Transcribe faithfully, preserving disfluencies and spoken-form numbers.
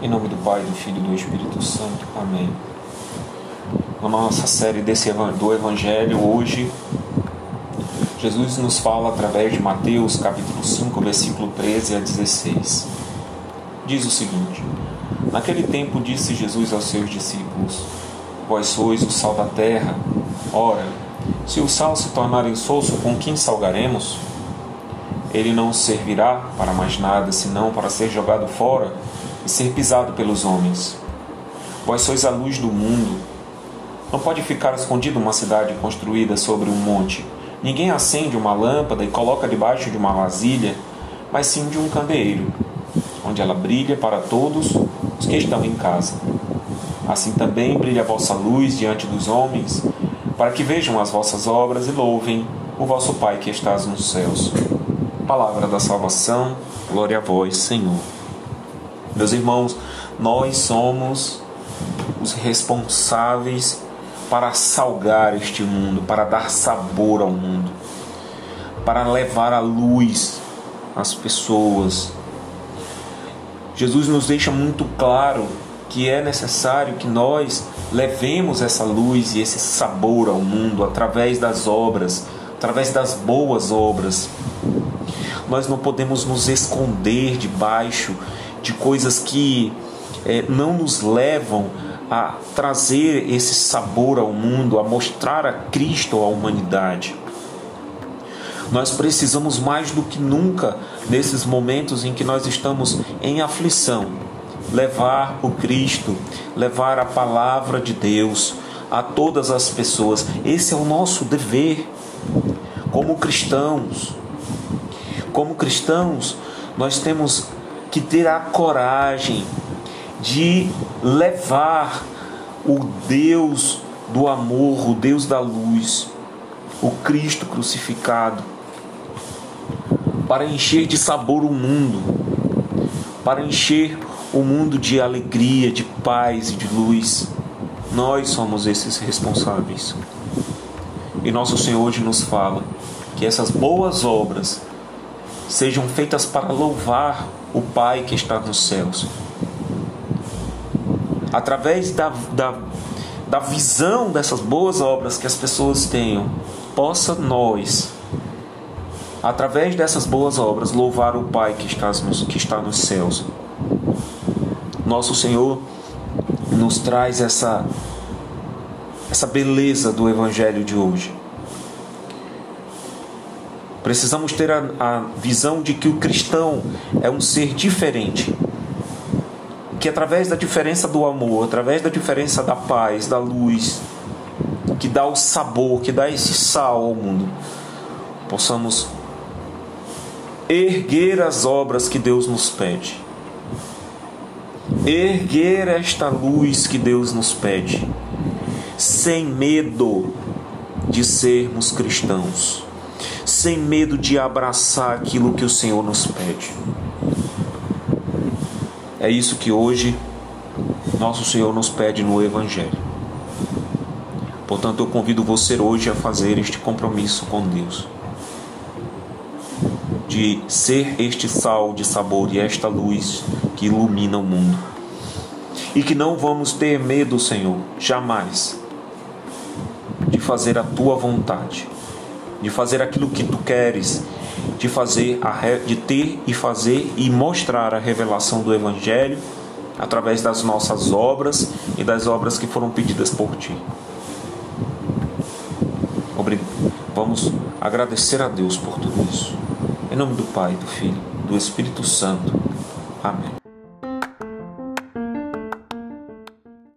Em nome do Pai, do Filho e do Espírito Santo. Amém. Na nossa série desse, do Evangelho, hoje, Jesus nos fala através de Mateus, capítulo cinco, versículo treze a dezesseis. Diz o seguinte: Naquele tempo disse Jesus aos seus discípulos: Vós sois o sal da terra. Ora, se o sal se tornar insosso, com quem salgaremos? Ele não servirá para mais nada, senão para ser jogado fora e ser pisado pelos homens. Vós sois a luz do mundo. Não pode ficar escondida uma cidade construída sobre um monte. Ninguém acende uma lâmpada e coloca debaixo de uma vasilha, mas sim de um candeeiro, onde ela brilha para todos os que estão em casa. Assim também brilha a vossa luz diante dos homens, para que vejam as vossas obras e louvem o vosso Pai que estás nos céus. Palavra da salvação, glória a vós, Senhor. Meus irmãos, nós somos os responsáveis para salgar este mundo, para dar sabor ao mundo, para levar a luz às pessoas. Jesus nos deixa muito claro que é necessário que nós levemos essa luz e esse sabor ao mundo através das obras, através das boas obras. Nós não podemos nos esconder debaixo de coisas que eh, não nos levam a trazer esse sabor ao mundo, a mostrar a Cristo à humanidade. Nós precisamos mais do que nunca, nesses momentos em que nós estamos em aflição, levar o Cristo, levar a palavra de Deus a todas as pessoas. Esse é o nosso dever como cristãos. Como cristãos, nós temos que ter a coragem de levar o Deus do amor, o Deus da luz, o Cristo crucificado, para encher de sabor o mundo, para encher o mundo de alegria, de paz e de luz. Nós somos esses responsáveis. E nosso Senhor hoje nos fala que essas boas obras sejam feitas para louvar o Pai que está nos céus. Através da, da, da visão dessas boas obras que as pessoas tenham, possa nós, através dessas boas obras, louvar o Pai que está nos, que está nos céus. Nosso Senhor nos traz essa, essa beleza do Evangelho de hoje. Precisamos ter a, a visão de que o cristão é um ser diferente, que através da diferença do amor, através da diferença da paz, da luz, que dá o sabor, que dá esse sal ao mundo, possamos erguer as obras que Deus nos pede, erguer esta luz que Deus nos pede, sem medo de sermos cristãos, sem medo de abraçar aquilo que o Senhor nos pede. É isso que hoje nosso Senhor nos pede no Evangelho. Portanto, eu convido você hoje a fazer este compromisso com Deus, de ser este sal de sabor e esta luz que ilumina o mundo. E que não vamos ter medo, Senhor, jamais, de fazer a Tua vontade, de fazer aquilo que Tu queres, de, fazer a, de ter e fazer e mostrar a revelação do Evangelho através das nossas obras e das obras que foram pedidas por Ti. Vamos agradecer a Deus por tudo isso. Em nome do Pai, do Filho, do Espírito Santo. Amém.